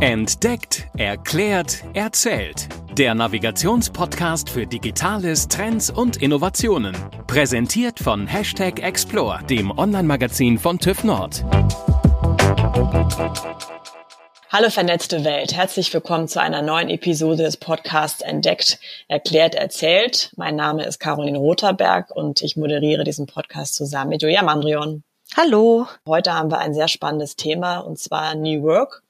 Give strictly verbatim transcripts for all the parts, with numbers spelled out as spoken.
Entdeckt, erklärt, erzählt. Der Navigationspodcast für Digitales, Trends und Innovationen. Präsentiert von Hashtag Explore, dem Online-Magazin von TÜV Nord. Hallo vernetzte Welt, herzlich willkommen zu einer neuen Episode des Podcasts Entdeckt, Erklärt, Erzählt. Mein Name ist Caroline Rotherberg und ich moderiere diesen Podcast zusammen mit Julia Mandrion. Hallo. Heute haben wir ein sehr spannendes Thema und zwar New Work.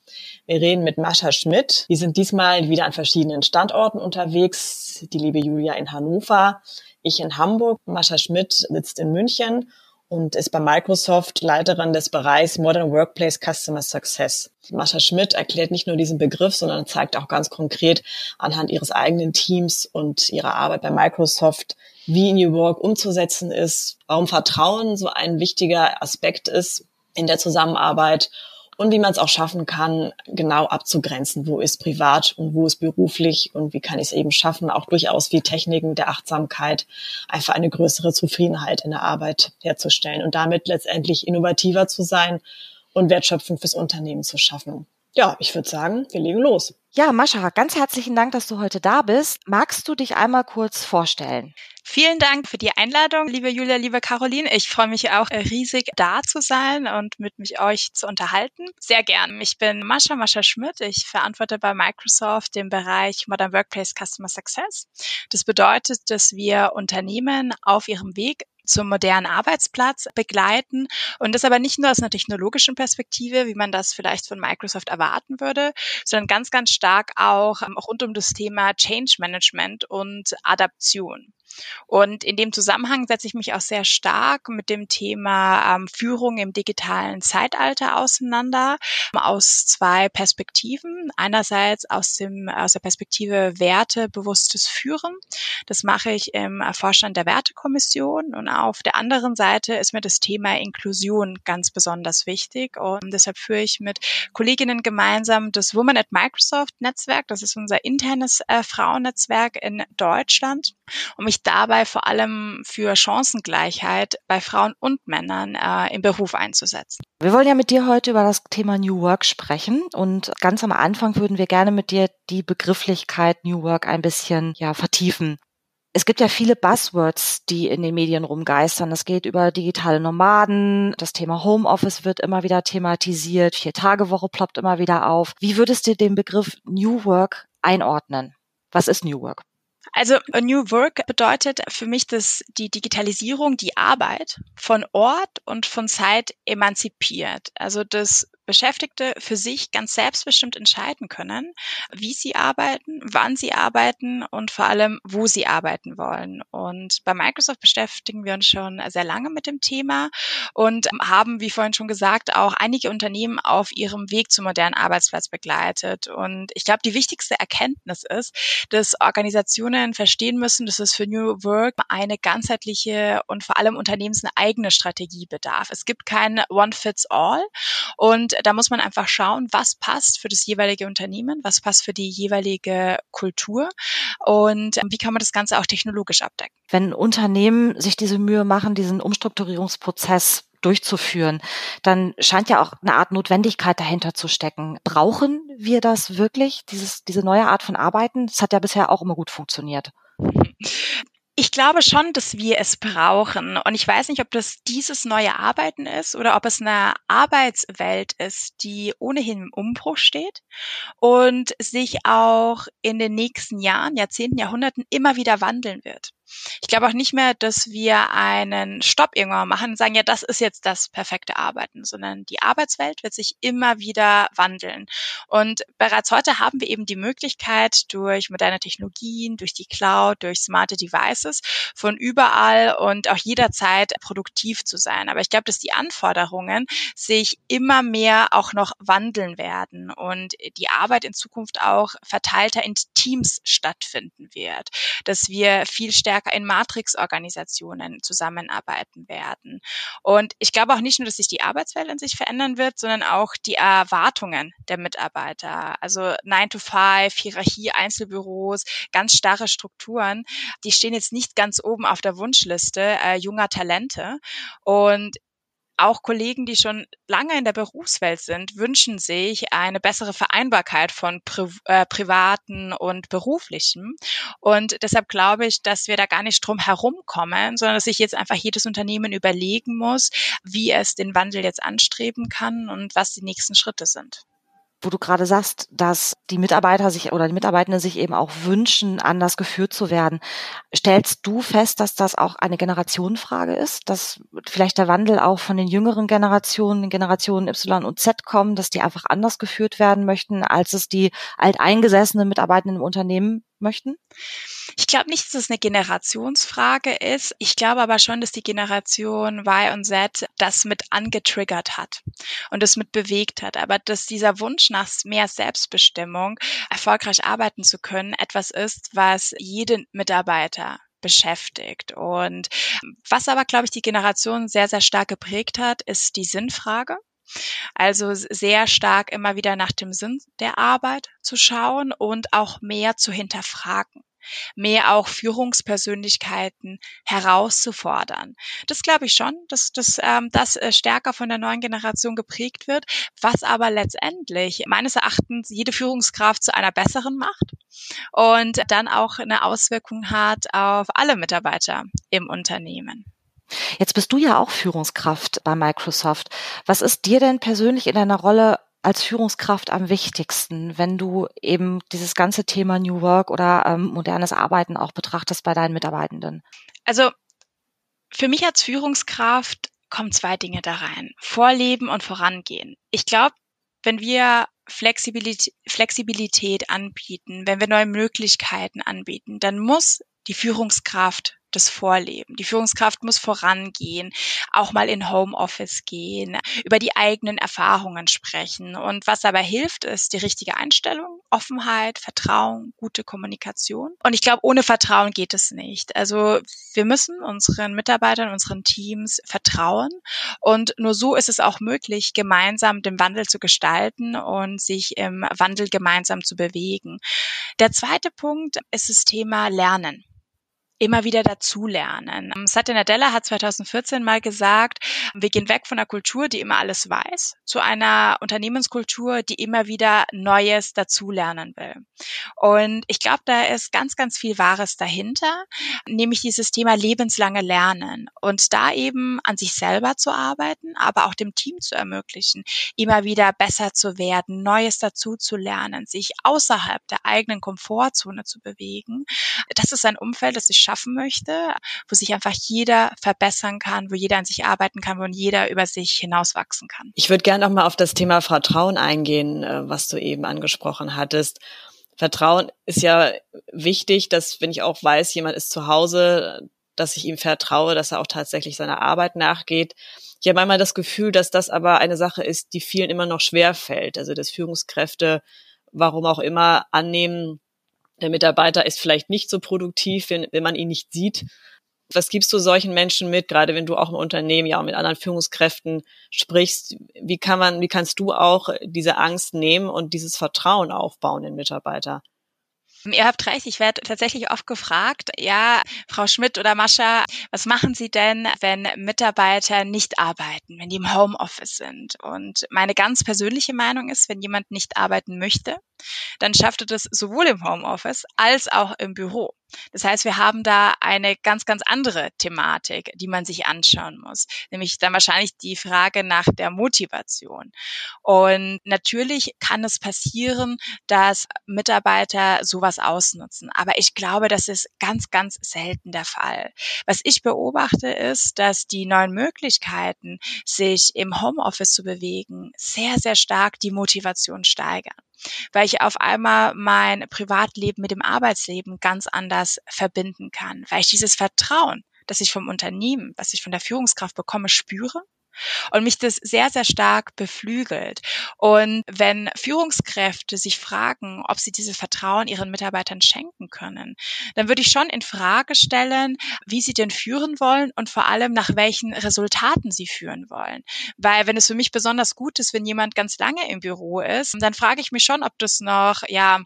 Wir reden mit Mascha Schmidt. Die sind diesmal wieder an verschiedenen Standorten unterwegs. Die liebe Julia in Hannover, ich in Hamburg. Mascha Schmidt sitzt in München und ist bei Microsoft Leiterin des Bereichs Modern Workplace Customer Success. Mascha Schmidt erklärt nicht nur diesen Begriff, sondern zeigt auch ganz konkret anhand ihres eigenen Teams und ihrer Arbeit bei Microsoft, wie New Work umzusetzen ist, warum Vertrauen so ein wichtiger Aspekt ist in der Zusammenarbeit und wie man es auch schaffen kann, genau abzugrenzen, wo ist privat und wo ist beruflich und wie kann ich es eben schaffen, auch durchaus wie Techniken der Achtsamkeit einfach eine größere Zufriedenheit in der Arbeit herzustellen und damit letztendlich innovativer zu sein und Wertschöpfung fürs Unternehmen zu schaffen. Ja, ich würde sagen, wir legen los. Ja, Mascha, ganz herzlichen Dank, dass du heute da bist. Magst du dich einmal kurz vorstellen? Vielen Dank für die Einladung, liebe Julia, liebe Caroline. Ich freue mich auch riesig, da zu sein und mit mich euch zu unterhalten. Sehr gern. Ich bin Mascha, Mascha Schmidt. Ich verantworte bei Microsoft den Bereich Modern Workplace Customer Success. Das bedeutet, dass wir Unternehmen auf ihrem Weg zum modernen Arbeitsplatz begleiten und das aber nicht nur aus einer technologischen Perspektive, wie man das vielleicht von Microsoft erwarten würde, sondern ganz, ganz stark auch rund um das Thema Change Management und Adaption. Und in dem Zusammenhang setze ich mich auch sehr stark mit dem Thema ähm, Führung im digitalen Zeitalter auseinander, aus zwei Perspektiven. Einerseits aus dem, aus der Perspektive wertebewusstes Führen. Das mache ich im Vorstand der Wertekommission. Und auf der anderen Seite ist mir das Thema Inklusion ganz besonders wichtig. Und deshalb führe ich mit Kolleginnen gemeinsam das Women at Microsoft Netzwerk. Das ist unser internes äh, Frauennetzwerk in Deutschland. Und mich dabei vor allem für Chancengleichheit bei Frauen und Männern äh, im Beruf einzusetzen. Wir wollen ja mit dir heute über das Thema New Work sprechen und ganz am Anfang würden wir gerne mit dir die Begrifflichkeit New Work ein bisschen ja vertiefen. Es gibt ja viele Buzzwords, die in den Medien rumgeistern. Es geht über digitale Nomaden, das Thema Homeoffice wird immer wieder thematisiert, Vier-Tage-Woche ploppt immer wieder auf. Wie würdest du den Begriff New Work einordnen? Was ist New Work? Also New Work bedeutet für mich, dass die Digitalisierung die Arbeit von Ort und von Zeit emanzipiert. Also das Beschäftigte für sich ganz selbstbestimmt entscheiden können, wie sie arbeiten, wann sie arbeiten und vor allem, wo sie arbeiten wollen. Und bei Microsoft beschäftigen wir uns schon sehr lange mit dem Thema und haben, wie vorhin schon gesagt, auch einige Unternehmen auf ihrem Weg zum modernen Arbeitsplatz begleitet. Und ich glaube, die wichtigste Erkenntnis ist, dass Organisationen verstehen müssen, dass es für New Work eine ganzheitliche und vor allem unternehmenseigene Strategie bedarf. Es gibt kein One-Fits-All und da muss man einfach schauen, was passt für das jeweilige Unternehmen, was passt für die jeweilige Kultur und wie kann man das Ganze auch technologisch abdecken. Wenn Unternehmen sich diese Mühe machen, diesen Umstrukturierungsprozess durchzuführen, dann scheint ja auch eine Art Notwendigkeit dahinter zu stecken. Brauchen wir das wirklich, dieses, diese neue Art von Arbeiten? Das hat ja bisher auch immer gut funktioniert. Ich glaube schon, dass wir es brauchen und ich weiß nicht, ob das dieses neue Arbeiten ist oder ob es eine Arbeitswelt ist, die ohnehin im Umbruch steht und sich auch in den nächsten Jahren, Jahrzehnten, Jahrhunderten immer wieder wandeln wird. Ich glaube auch nicht mehr, dass wir einen Stopp irgendwann machen und sagen, ja, das ist jetzt das perfekte Arbeiten, sondern die Arbeitswelt wird sich immer wieder wandeln. Und bereits heute haben wir eben die Möglichkeit, durch moderne Technologien, durch die Cloud, durch smarte Devices von überall und auch jederzeit produktiv zu sein. Aber ich glaube, dass die Anforderungen sich immer mehr auch noch wandeln werden und die Arbeit in Zukunft auch verteilter in Teams stattfinden wird, dass wir viel stärker in Matrix-Organisationen zusammenarbeiten werden. Und ich glaube auch nicht nur, dass sich die Arbeitswelt an sich verändern wird, sondern auch die Erwartungen der Mitarbeiter. Also nine to five, Hierarchie, Einzelbüros, ganz starre Strukturen, die stehen jetzt nicht ganz oben auf der Wunschliste äh, junger Talente. Und Auch Kollegen, die schon lange in der Berufswelt sind, wünschen sich eine bessere Vereinbarkeit von Pri- äh, privaten und beruflichem. Und deshalb glaube ich, dass wir da gar nicht drum herumkommen, sondern dass sich jetzt einfach jedes Unternehmen überlegen muss, wie es den Wandel jetzt anstreben kann und was die nächsten Schritte sind. Wo du gerade sagst, dass die Mitarbeiter sich oder die Mitarbeitenden sich eben auch wünschen, anders geführt zu werden. Stellst du fest, dass das auch eine Generationenfrage ist, dass vielleicht der Wandel auch von den jüngeren Generationen, den Generationen Y und Z kommen, dass die einfach anders geführt werden möchten, als es die alteingesessenen Mitarbeitenden im Unternehmen möchten? Ich glaube nicht, dass es eine Generationsfrage ist. Ich glaube aber schon, dass die Generation Y und Z das mit angetriggert hat und das mit bewegt hat. Aber dass dieser Wunsch nach mehr Selbstbestimmung, erfolgreich arbeiten zu können, etwas ist, was jeden Mitarbeiter beschäftigt. Und was aber, glaube ich, die Generation sehr, sehr stark geprägt hat, ist die Sinnfrage. Also sehr stark immer wieder nach dem Sinn der Arbeit zu schauen und auch mehr zu hinterfragen, mehr auch Führungspersönlichkeiten herauszufordern. Das glaube ich schon, dass das ähm, das stärker von der neuen Generation geprägt wird, was aber letztendlich meines Erachtens jede Führungskraft zu einer besseren macht und dann auch eine Auswirkung hat auf alle Mitarbeiter im Unternehmen. Jetzt bist du ja auch Führungskraft bei Microsoft. Was ist dir denn persönlich in deiner Rolle als Führungskraft am wichtigsten, wenn du eben dieses ganze Thema New Work oder ähm, modernes Arbeiten auch betrachtest bei deinen Mitarbeitenden? Also für mich als Führungskraft kommen zwei Dinge da rein. Vorleben und vorangehen. Ich glaube, wenn wir Flexibilität, Flexibilität anbieten, wenn wir neue Möglichkeiten anbieten, dann muss die Führungskraft das Vorleben. Die Führungskraft muss vorangehen, auch mal in Homeoffice gehen, über die eigenen Erfahrungen sprechen. Und was dabei hilft, ist die richtige Einstellung, Offenheit, Vertrauen, gute Kommunikation. Und ich glaube, ohne Vertrauen geht es nicht. Also wir müssen unseren Mitarbeitern, unseren Teams vertrauen. Und nur so ist es auch möglich, gemeinsam den Wandel zu gestalten und sich im Wandel gemeinsam zu bewegen. Der zweite Punkt ist das Thema Lernen. Immer wieder dazulernen. Satya Nadella hat zweitausendvierzehn mal gesagt, wir gehen weg von einer Kultur, die immer alles weiß, zu einer Unternehmenskultur, die immer wieder Neues dazulernen will. Und ich glaube, da ist ganz, ganz viel Wahres dahinter, nämlich dieses Thema lebenslange Lernen und da eben an sich selber zu arbeiten, aber auch dem Team zu ermöglichen, immer wieder besser zu werden, Neues dazuzulernen, sich außerhalb der eigenen Komfortzone zu bewegen. Das ist ein Umfeld, das ich schaffen möchte, wo sich einfach jeder verbessern kann, wo jeder an sich arbeiten kann, wo jeder über sich hinauswachsen kann. Ich würde gerne nochmal auf das Thema Vertrauen eingehen, was du eben angesprochen hattest. Vertrauen ist ja wichtig, dass wenn ich auch weiß, jemand ist zu Hause, dass ich ihm vertraue, dass er auch tatsächlich seiner Arbeit nachgeht. Ich habe manchmal das Gefühl, dass das aber eine Sache ist, die vielen immer noch schwerfällt. Also dass Führungskräfte, warum auch immer, annehmen, der Mitarbeiter ist vielleicht nicht so produktiv, wenn, wenn man ihn nicht sieht. Was gibst du solchen Menschen mit, gerade wenn du auch im Unternehmen ja auch mit anderen Führungskräften sprichst? Wie kann man, wie kannst du auch diese Angst nehmen und dieses Vertrauen aufbauen in Mitarbeiter? Ihr habt recht, ich werde tatsächlich oft gefragt, ja, Frau Schmidt oder Mascha, was machen Sie denn, wenn Mitarbeiter nicht arbeiten, wenn die im Homeoffice sind? Und meine ganz persönliche Meinung ist, wenn jemand nicht arbeiten möchte, dann schafft er das sowohl im Homeoffice als auch im Büro. Das heißt, wir haben da eine ganz, ganz andere Thematik, die man sich anschauen muss, nämlich dann wahrscheinlich die Frage nach der Motivation. Und natürlich kann es passieren, dass Mitarbeiter sowas ausnutzen, aber ich glaube, das ist ganz, ganz selten der Fall. Was ich beobachte, ist, dass die neuen Möglichkeiten, sich im Homeoffice zu bewegen, sehr, sehr stark die Motivation steigern, weil ich auf einmal mein Privatleben mit dem Arbeitsleben ganz anders verbinden kann, weil ich dieses Vertrauen, das ich vom Unternehmen, was ich von der Führungskraft bekomme, spüre und mich das sehr, sehr stark beflügelt. Und wenn Führungskräfte sich fragen, ob sie dieses Vertrauen ihren Mitarbeitern schenken können, dann würde ich schon in Frage stellen, wie sie denn führen wollen und vor allem nach welchen Resultaten sie führen wollen. Weil wenn es für mich besonders gut ist, wenn jemand ganz lange im Büro ist, dann frage ich mich schon, ob das noch, ja,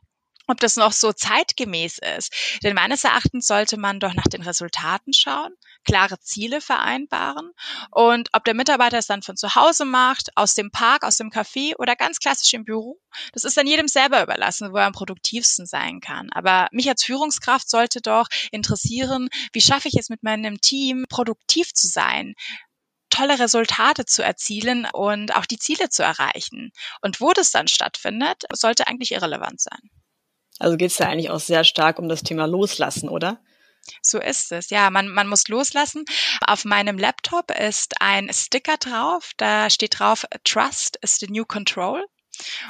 ob das noch so zeitgemäß ist. Denn meines Erachtens sollte man doch nach den Resultaten schauen, klare Ziele vereinbaren und ob der Mitarbeiter es dann von zu Hause macht, aus dem Park, aus dem Café oder ganz klassisch im Büro, das ist dann jedem selber überlassen, wo er am produktivsten sein kann. Aber mich als Führungskraft sollte doch interessieren, wie schaffe ich es mit meinem Team, produktiv zu sein, tolle Resultate zu erzielen und auch die Ziele zu erreichen. Und wo das dann stattfindet, sollte eigentlich irrelevant sein. Also geht es ja eigentlich auch sehr stark um das Thema Loslassen, oder? So ist es. Ja, man, man muss loslassen. Auf meinem Laptop ist ein Sticker drauf. Da steht drauf, Trust is the new control.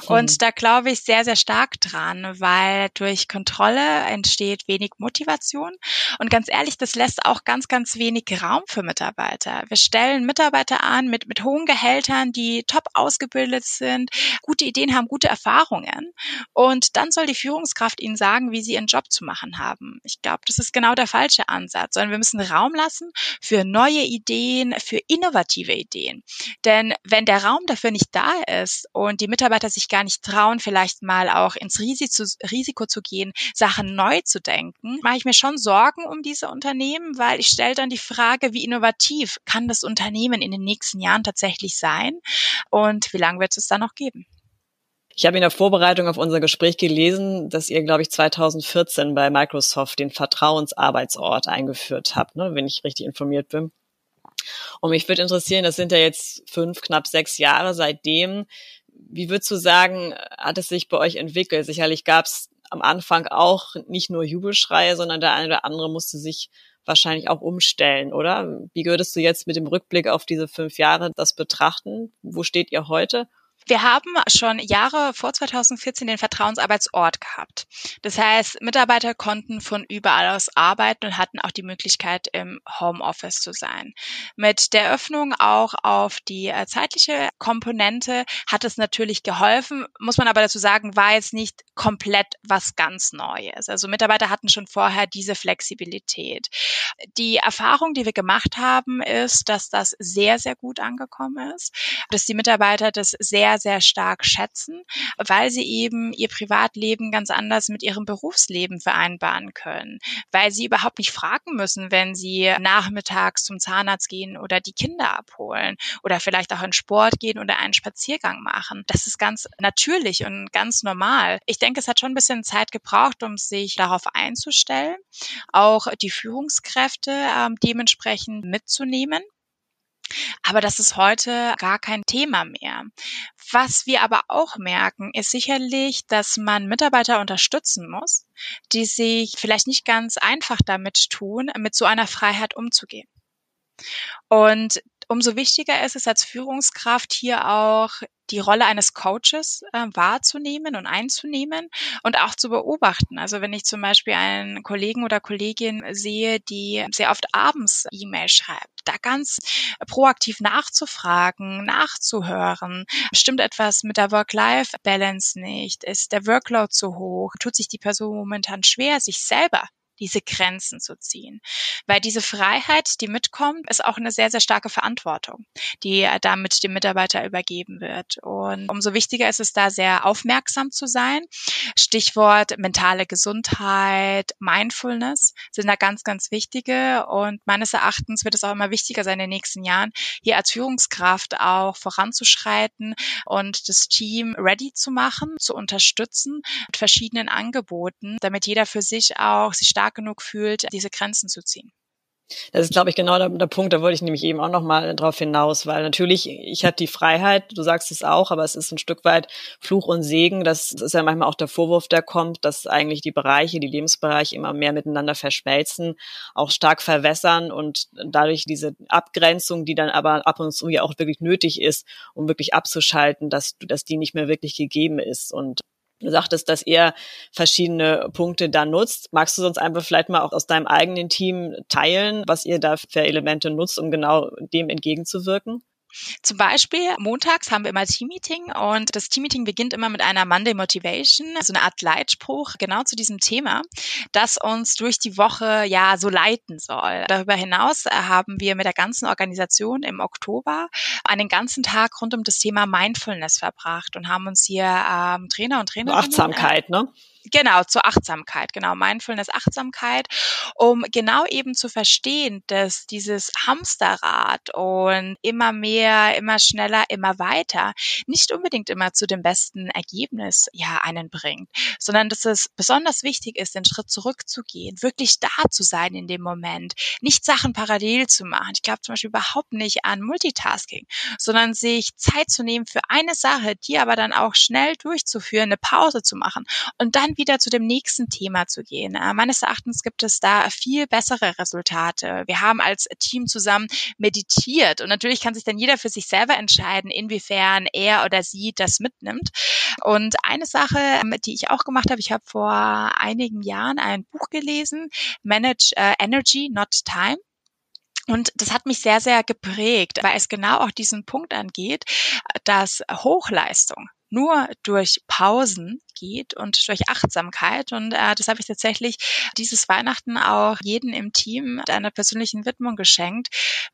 Und mhm. da glaube ich sehr, sehr stark dran, weil durch Kontrolle entsteht wenig Motivation. Und ganz ehrlich, das lässt auch ganz, ganz wenig Raum für Mitarbeiter. Wir stellen Mitarbeiter an mit, mit hohen Gehältern, die top ausgebildet sind, gute Ideen haben, gute Erfahrungen. Und dann soll die Führungskraft ihnen sagen, wie sie ihren Job zu machen haben. Ich glaube, das ist genau der falsche Ansatz, sondern wir müssen Raum lassen für neue Ideen, für innovative Ideen. Denn wenn der Raum dafür nicht da ist und die Mitarbeiter sich gar nicht trauen, vielleicht mal auch ins Risiko zu gehen, Sachen neu zu denken, mache ich mir schon Sorgen um diese Unternehmen, weil ich stelle dann die Frage, wie innovativ kann das Unternehmen in den nächsten Jahren tatsächlich sein und wie lange wird es dann noch geben? Ich habe in der Vorbereitung auf unser Gespräch gelesen, dass ihr, glaube ich, zweitausendvierzehn bei Microsoft den Vertrauensarbeitsort eingeführt habt, ne, wenn ich richtig informiert bin. Und mich würde interessieren, das sind ja jetzt fünf, knapp sechs Jahre seitdem. Wie würdest du sagen, hat es sich bei euch entwickelt? Sicherlich gab es am Anfang auch nicht nur Jubelschreie, sondern der eine oder andere musste sich wahrscheinlich auch umstellen, oder? Wie würdest du jetzt mit dem Rückblick auf diese fünf Jahre das betrachten? Wo steht ihr heute? Wir haben schon Jahre vor zweitausendvierzehn den Vertrauensarbeitsort gehabt. Das heißt, Mitarbeiter konnten von überall aus arbeiten und hatten auch die Möglichkeit, im Homeoffice zu sein. Mit der Öffnung auch auf die zeitliche Komponente hat es natürlich geholfen, muss man aber dazu sagen, war jetzt nicht komplett was ganz Neues. Also Mitarbeiter hatten schon vorher diese Flexibilität. Die Erfahrung, die wir gemacht haben, ist, dass das sehr, sehr gut angekommen ist, dass die Mitarbeiter das sehr sehr stark schätzen, weil sie eben ihr Privatleben ganz anders mit ihrem Berufsleben vereinbaren können, weil sie überhaupt nicht fragen müssen, wenn sie nachmittags zum Zahnarzt gehen oder die Kinder abholen oder vielleicht auch in Sport gehen oder einen Spaziergang machen. Das ist ganz natürlich und ganz normal. Ich denke, es hat schon ein bisschen Zeit gebraucht, um sich darauf einzustellen, auch die Führungskräfte äh, dementsprechend mitzunehmen. Aber das ist heute gar kein Thema mehr. Was wir aber auch merken, ist sicherlich, dass man Mitarbeiter unterstützen muss, die sich vielleicht nicht ganz einfach damit tun, mit so einer Freiheit umzugehen. Und umso wichtiger ist es als Führungskraft hier auch die Rolle eines Coaches äh, wahrzunehmen und einzunehmen und auch zu beobachten. Also wenn ich zum Beispiel einen Kollegen oder Kollegin sehe, die sehr oft abends E-Mail schreibt, da ganz proaktiv nachzufragen, nachzuhören, stimmt etwas mit der Work-Life-Balance nicht, ist der Workload zu hoch, tut sich die Person momentan schwer, sich selber diese Grenzen zu ziehen. Weil diese Freiheit, die mitkommt, ist auch eine sehr, sehr starke Verantwortung, die damit dem Mitarbeiter übergeben wird. Und umso wichtiger ist es, da sehr aufmerksam zu sein. Stichwort mentale Gesundheit, Mindfulness sind da ganz, ganz wichtige. Und meines Erachtens wird es auch immer wichtiger sein in den nächsten Jahren, hier als Führungskraft auch voranzuschreiten und das Team ready zu machen, zu unterstützen mit verschiedenen Angeboten, damit jeder für sich auch sich stark genug fühlt, diese Grenzen zu ziehen. Das ist, glaube ich, genau der, der Punkt, da wollte ich nämlich eben auch nochmal drauf hinaus, weil natürlich, ich habe die Freiheit, du sagst es auch, aber es ist ein Stück weit Fluch und Segen, das ist ja manchmal auch der Vorwurf, der kommt, dass eigentlich die Bereiche, die Lebensbereiche immer mehr miteinander verschmelzen, auch stark verwässern und dadurch diese Abgrenzung, die dann aber ab und zu ja auch wirklich nötig ist, um wirklich abzuschalten, dass, dass die nicht mehr wirklich gegeben ist. Und du sagtest, dass ihr verschiedene Punkte da nutzt. Magst du uns einfach vielleicht mal auch aus deinem eigenen Team teilen, was ihr da für Elemente nutzt, um genau dem entgegenzuwirken? Zum Beispiel montags haben wir immer Teammeeting und das Teammeeting beginnt immer mit einer Monday Motivation, also eine Art Leitspruch genau zu diesem Thema, das uns durch die Woche ja so leiten soll. Darüber hinaus haben wir mit der ganzen Organisation im Oktober einen ganzen Tag rund um das Thema Mindfulness verbracht und haben uns hier ähm, Trainer und Trainerinnen... Achtsamkeit, ne? Genau, zur Achtsamkeit, genau, Mindfulness, Achtsamkeit, um genau eben zu verstehen, dass dieses Hamsterrad und immer mehr, immer schneller, immer weiter nicht unbedingt immer zu dem besten Ergebnis ja einen bringt, sondern dass es besonders wichtig ist, den Schritt zurückzugehen, wirklich da zu sein in dem Moment, nicht Sachen parallel zu machen. Ich glaube zum Beispiel überhaupt nicht an Multitasking, sondern sich Zeit zu nehmen für eine Sache, die aber dann auch schnell durchzuführen, eine Pause zu machen und dann wieder wieder zu dem nächsten Thema zu gehen. Meines Erachtens gibt es da viel bessere Resultate. Wir haben als Team zusammen meditiert und natürlich kann sich dann jeder für sich selber entscheiden, inwiefern er oder sie das mitnimmt. Und eine Sache, die ich auch gemacht habe, ich habe vor einigen Jahren ein Buch gelesen, Manage Energy, Not Time. Und das hat mich sehr, sehr geprägt, weil es genau auch diesen Punkt angeht, dass Hochleistung nur durch Pausen geht und durch Achtsamkeit. Und äh, das habe ich tatsächlich dieses Weihnachten auch jedem im Team mit einer persönlichen Widmung geschenkt,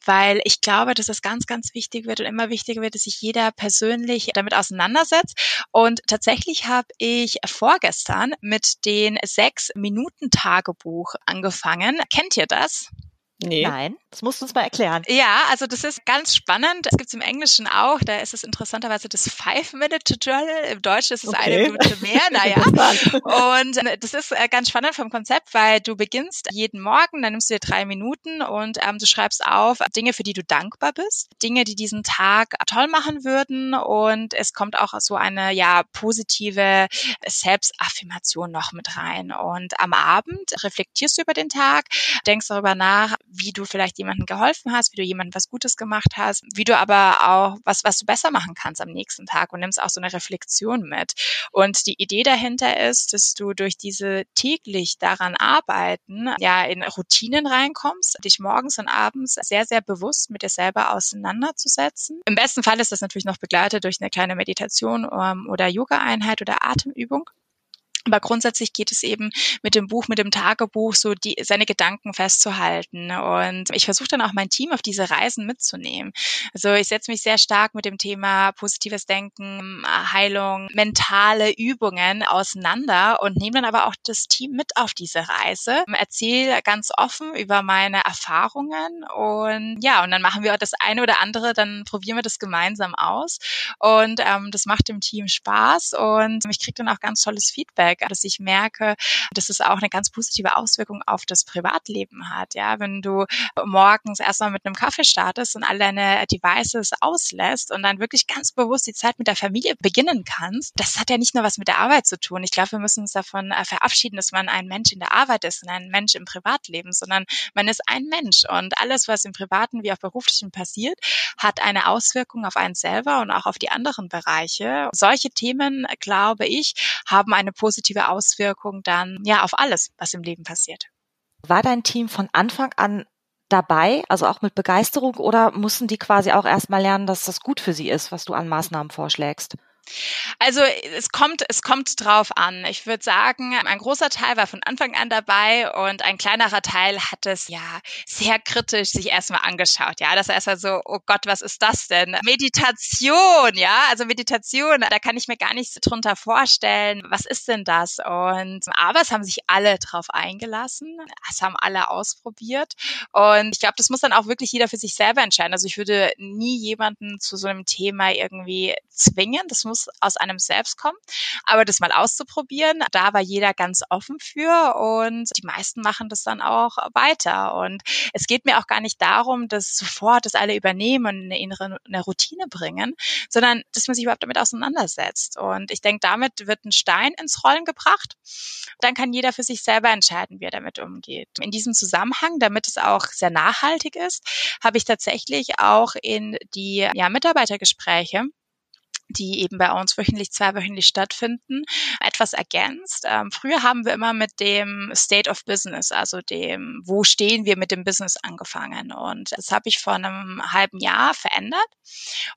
weil ich glaube, dass es ganz, ganz wichtig wird und immer wichtiger wird, dass sich jeder persönlich damit auseinandersetzt. Und tatsächlich habe ich vorgestern mit den Sechs-Minuten-Tagebuch angefangen. Kennt ihr das? Nee. Nein, das musst du uns mal erklären. Ja, also das ist ganz spannend. Es gibt es im Englischen auch, da ist es interessanterweise das Five-Minute-Journal. Im Deutschen ist es okay. Eine Minute mehr, naja. Und das ist ganz spannend vom Konzept, weil du beginnst jeden Morgen, dann nimmst du dir drei Minuten und ähm, du schreibst auf Dinge, für die du dankbar bist, Dinge, die diesen Tag toll machen würden, und es kommt auch so eine ja positive Selbstaffirmation noch mit rein. Und am Abend reflektierst du über den Tag, denkst darüber nach, wie du vielleicht jemandem geholfen hast, wie du jemandem was Gutes gemacht hast, wie du aber auch was, was du besser machen kannst am nächsten Tag, und nimmst auch so eine Reflexion mit. Und die Idee dahinter ist, dass du durch diese täglich daran arbeiten, ja, in Routinen reinkommst, dich morgens und abends sehr, sehr bewusst mit dir selber auseinanderzusetzen. Im besten Fall ist das natürlich noch begleitet durch eine kleine Meditation oder Yoga-Einheit oder Atemübung. Aber grundsätzlich geht es eben mit dem Buch, mit dem Tagebuch, so die, seine Gedanken festzuhalten. Und ich versuche dann auch mein Team auf diese Reisen mitzunehmen. Also ich setze mich sehr stark mit dem Thema positives Denken, Heilung, mentale Übungen auseinander und nehme dann aber auch das Team mit auf diese Reise. Erzähle ganz offen über meine Erfahrungen, und ja, und dann machen wir auch das eine oder andere, dann probieren wir das gemeinsam aus. Und ähm, das macht dem Team Spaß, und ich kriege dann auch ganz tolles Feedback, dass ich merke, dass es auch eine ganz positive Auswirkung auf das Privatleben hat. Ja, wenn du morgens erstmal mit einem Kaffee startest und alle deine Devices auslässt und dann wirklich ganz bewusst die Zeit mit der Familie beginnen kannst, das hat ja nicht nur was mit der Arbeit zu tun. Ich glaube, wir müssen uns davon verabschieden, dass man ein Mensch in der Arbeit ist und ein Mensch im Privatleben, sondern man ist ein Mensch, und alles, was im Privaten wie auch Beruflichen passiert, hat eine Auswirkung auf einen selber und auch auf die anderen Bereiche. Solche Themen, glaube ich, haben eine positive positive Auswirkung dann ja auf alles, was im Leben passiert. War dein Team von Anfang an dabei, also auch mit Begeisterung, oder mussten die quasi auch erstmal lernen, dass das gut für sie ist, was du an Maßnahmen vorschlägst? Also es kommt, es kommt drauf an. Ich würde sagen, ein großer Teil war von Anfang an dabei, und ein kleinerer Teil hat es ja sehr kritisch sich erstmal angeschaut. Ja, das ist erstmal so, oh Gott, was ist das denn? Meditation, ja, also Meditation, da kann ich mir gar nichts drunter vorstellen. Was ist denn das? Und aber es haben sich alle drauf eingelassen, es haben alle ausprobiert, und ich glaube, das muss dann auch wirklich jeder für sich selber entscheiden. Also ich würde nie jemanden zu so einem Thema irgendwie zwingen. Das muss aus einem selbst kommen, aber das mal auszuprobieren, da war jeder ganz offen für, und die meisten machen das dann auch weiter. Und es geht mir auch gar nicht darum, dass sofort das alle übernehmen und eine innere eine Routine bringen, sondern dass man sich überhaupt damit auseinandersetzt. Und ich denke, damit wird ein Stein ins Rollen gebracht. Dann kann jeder für sich selber entscheiden, wie er damit umgeht. In diesem Zusammenhang, damit es auch sehr nachhaltig ist, habe ich tatsächlich auch in die ja, Mitarbeitergespräche, die eben bei uns wöchentlich, zweiwöchentlich stattfinden, etwas ergänzt. Ähm, früher haben wir immer mit dem State of Business, also dem, wo stehen wir mit dem Business, angefangen. Und das habe ich vor einem halben Jahr verändert.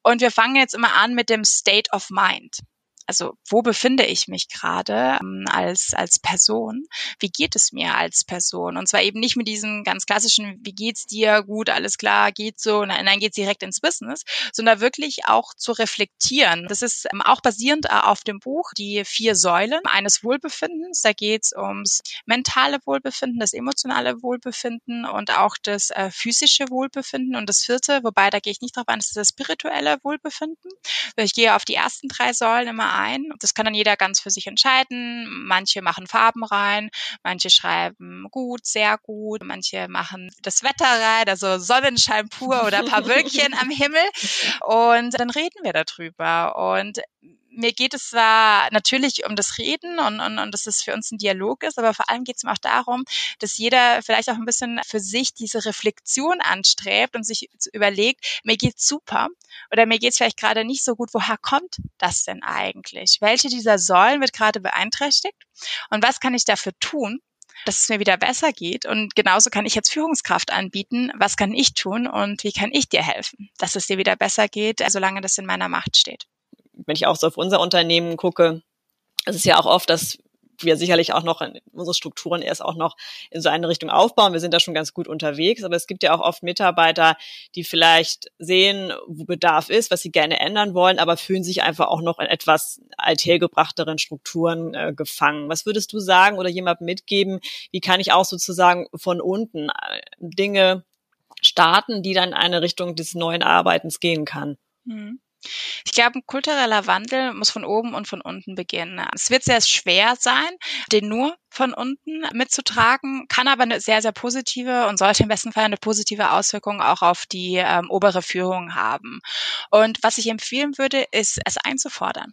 Und wir fangen jetzt immer an mit dem State of Mind. also wo befinde ich mich gerade ähm, als als Person? Wie geht es mir als Person? Und zwar eben nicht mit diesem ganz klassischen, wie geht's dir? Gut, alles klar, geht so. Nein, nein, geht's direkt ins Business, sondern wirklich auch zu reflektieren. Das ist ähm, auch basierend auf dem Buch die vier Säulen eines Wohlbefindens. Da geht's ums mentale Wohlbefinden, das emotionale Wohlbefinden und auch das äh, physische Wohlbefinden. Und das vierte, wobei da gehe ich nicht drauf an, das ist das spirituelle Wohlbefinden. Ich gehe auf die ersten drei Säulen immer ein. Das kann dann jeder ganz für sich entscheiden. Manche machen Farben rein, manche schreiben gut, sehr gut, manche machen das Wetter rein, also Sonnenschein pur oder ein paar Wölkchen am Himmel. Und dann reden wir darüber. Und mir geht es zwar natürlich um das Reden und, und, und dass es für uns ein Dialog ist, aber vor allem geht es mir auch darum, dass jeder vielleicht auch ein bisschen für sich diese Reflexion anstrebt und sich überlegt, mir geht's super oder mir geht's vielleicht gerade nicht so gut, woher kommt das denn eigentlich? Welche dieser Säulen wird gerade beeinträchtigt und was kann ich dafür tun, dass es mir wieder besser geht? Und genauso kann ich jetzt Führungskraft anbieten. Was kann ich tun und wie kann ich dir helfen, dass es dir wieder besser geht, solange das in meiner Macht steht? Wenn ich auch so auf unser Unternehmen gucke, es ist ja auch oft, dass wir sicherlich auch noch in unsere Strukturen erst auch noch in so eine Richtung aufbauen. Wir sind da schon ganz gut unterwegs, aber es gibt ja auch oft Mitarbeiter, die vielleicht sehen, wo Bedarf ist, was sie gerne ändern wollen, aber fühlen sich einfach auch noch in etwas althergebrachteren Strukturen äh, gefangen. Was würdest du sagen oder jemandem mitgeben, wie kann ich auch sozusagen von unten Dinge starten, die dann in eine Richtung des neuen Arbeitens gehen kann? Mhm. Ich glaube, ein kultureller Wandel muss von oben und von unten beginnen. Es wird sehr schwer sein, den nur von unten mitzutragen, kann aber eine sehr, sehr positive und sollte im besten Fall eine positive Auswirkung auch auf die ähm, obere Führung haben. Und was ich empfehlen würde, ist, es einzufordern.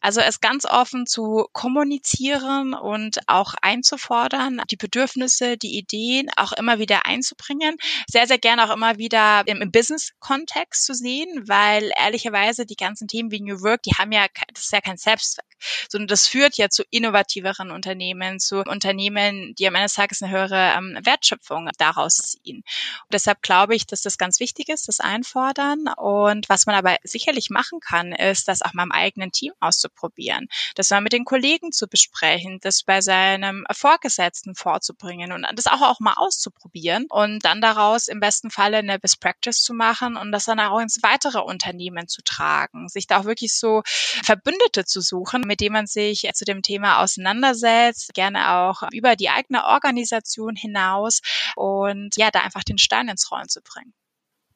Also es ganz offen zu kommunizieren und auch einzufordern, die Bedürfnisse, die Ideen auch immer wieder einzubringen, sehr, sehr gerne auch immer wieder im, im Business-Kontext zu sehen, weil ehrlicherweise die ganzen Themen wie New Work, die haben ja, das ist ja kein Selbstzweck, sondern das führt ja zu innovativeren Unternehmen, zu Unternehmen, die am Ende des Tages eine höhere ähm, Wertschöpfung daraus ziehen. Und deshalb glaube ich, dass das ganz wichtig ist, das Einfordern. Und was man aber sicherlich machen kann, ist, das auch mal im eigenen Team auszuprobieren, das mal mit den Kollegen zu besprechen, das bei seinem Vorgesetzten vorzubringen und das auch, auch mal auszuprobieren und dann daraus im besten Falle eine Best Practice zu machen und das dann auch ins weitere Unternehmen zu tragen, sich da auch wirklich so Verbündete zu suchen, mit denen man sich zu dem Thema auseinandersetzt, gerne auch über die eigene Organisation hinaus und ja, da einfach den Stein ins Rollen zu bringen.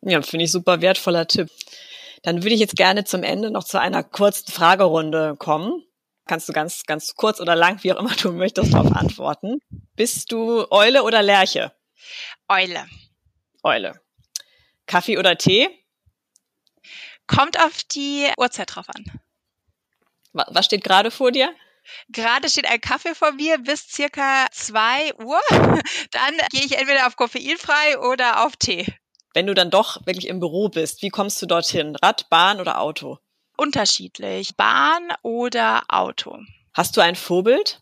Ja, finde ich super wertvoller Tipp. Dann würde ich jetzt gerne zum Ende noch zu einer kurzen Fragerunde kommen. Kannst du ganz, ganz kurz oder lang, wie auch immer du möchtest, darauf antworten. Bist du Eule oder Lerche? Eule. Eule. Kaffee oder Tee? Kommt auf die Uhrzeit drauf an. Was steht gerade vor dir? Gerade steht ein Kaffee vor mir bis circa zwei Uhr. Dann gehe ich entweder auf koffeinfrei oder auf Tee. Wenn du dann doch wirklich im Büro bist, wie kommst du dorthin? Rad, Bahn oder Auto? Unterschiedlich. Bahn oder Auto. Hast du ein Vorbild?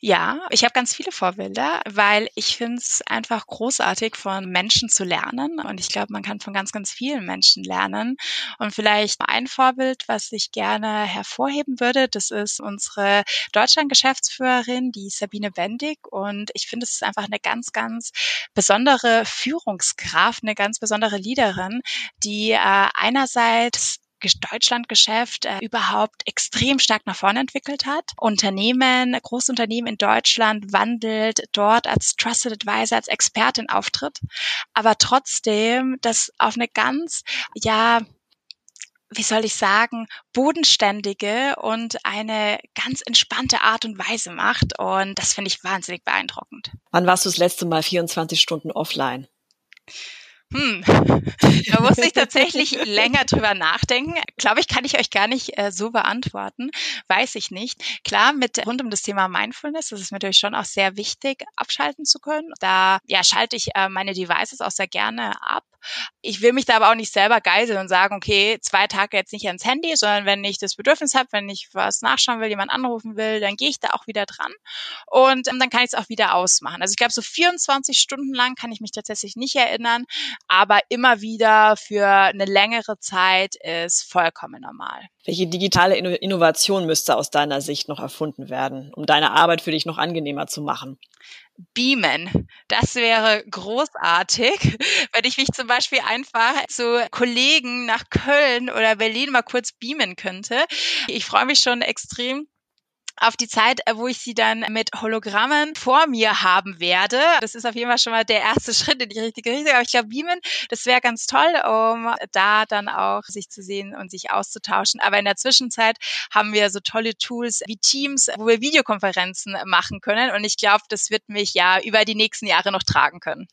Ja, ich habe ganz viele Vorbilder, weil ich finde es einfach großartig, von Menschen zu lernen. Und ich glaube, man kann von ganz, ganz vielen Menschen lernen. Und vielleicht ein Vorbild, was ich gerne hervorheben würde, das ist unsere Deutschland-Geschäftsführerin, die Sabine Wendig. Und ich finde, es ist einfach eine ganz, ganz besondere Führungskraft, eine ganz besondere Leaderin, die äh, einerseits Deutschlandgeschäft äh, überhaupt extrem stark nach vorne entwickelt hat. Unternehmen, Großunternehmen in Deutschland wandelt, dort als Trusted Advisor, als Expertin auftritt, aber trotzdem das auf eine ganz, ja, wie soll ich sagen, bodenständige und eine ganz entspannte Art und Weise macht. Und das finde ich wahnsinnig beeindruckend. Wann warst du das letzte Mal vierundzwanzig Stunden offline? Hm, da muss ich tatsächlich länger drüber nachdenken. Glaube ich, kann ich euch gar nicht äh, so beantworten. Weiß ich nicht. Klar, mit rund um das Thema Mindfulness, das ist mir natürlich schon auch sehr wichtig, abschalten zu können. Da ja, schalte ich äh, meine Devices auch sehr gerne ab. Ich will mich da aber auch nicht selber geiseln und sagen, okay, zwei Tage jetzt nicht ans Handy, sondern wenn ich das Bedürfnis habe, wenn ich was nachschauen will, jemand anrufen will, dann gehe ich da auch wieder dran und ähm, dann kann ich es auch wieder ausmachen. Also ich glaube, so vierundzwanzig Stunden lang kann ich mich tatsächlich nicht erinnern, aber immer wieder für eine längere Zeit ist vollkommen normal. Welche digitale Innovation müsste aus deiner Sicht noch erfunden werden, um deine Arbeit für dich noch angenehmer zu machen? Beamen. Das wäre großartig, wenn ich mich zum Beispiel einfach zu Kollegen nach Köln oder Berlin mal kurz beamen könnte. Ich freue mich schon extrem auf die Zeit, wo ich sie dann mit Hologrammen vor mir haben werde. Das ist auf jeden Fall schon mal der erste Schritt in die richtige Richtung. Aber ich glaube, beamen, das wäre ganz toll, um da dann auch sich zu sehen und sich auszutauschen. Aber in der Zwischenzeit haben wir so tolle Tools wie Teams, wo wir Videokonferenzen machen können. Und ich glaube, das wird mich ja über die nächsten Jahre noch tragen können.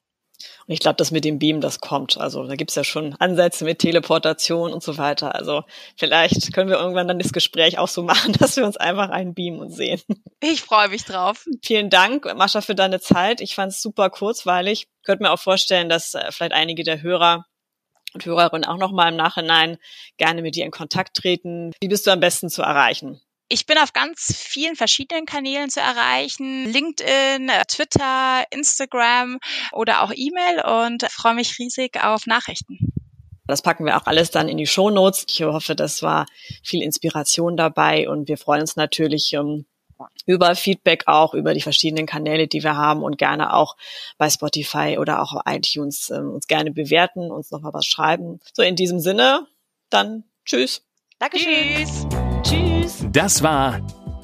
Und ich glaube, das mit dem Beam, das kommt. Also da gibt's ja schon Ansätze mit Teleportation und so weiter. Also vielleicht können wir irgendwann dann das Gespräch auch so machen, dass wir uns einfach einbeamen und sehen. Ich freue mich drauf. Vielen Dank, Mascha, für deine Zeit. Ich fand's super kurzweilig. Ich könnte mir auch vorstellen, dass äh, vielleicht einige der Hörer und Hörerinnen auch nochmal im Nachhinein gerne mit dir in Kontakt treten. Wie bist du am besten zu erreichen? Ich bin auf ganz vielen verschiedenen Kanälen zu erreichen. LinkedIn, Twitter, Instagram oder auch E-Mail und freue mich riesig auf Nachrichten. Das packen wir auch alles dann in die Shownotes. Ich hoffe, das war viel Inspiration dabei und wir freuen uns natürlich um, über Feedback auch, über die verschiedenen Kanäle, die wir haben und gerne auch bei Spotify oder auch auf iTunes um, uns gerne bewerten, uns nochmal was schreiben. So, in diesem Sinne, dann tschüss. Dankeschön. Tschüss. Tschüss. Das war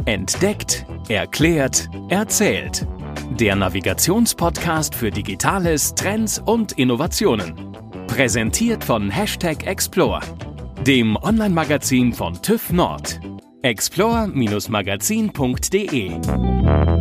Entdeckt, Erklärt, Erzählt. Der Navigationspodcast für Digitales, Trends und Innovationen. Präsentiert von Hashtag Explore, dem Online-Magazin von TÜV Nord. explore dash magazin punkt de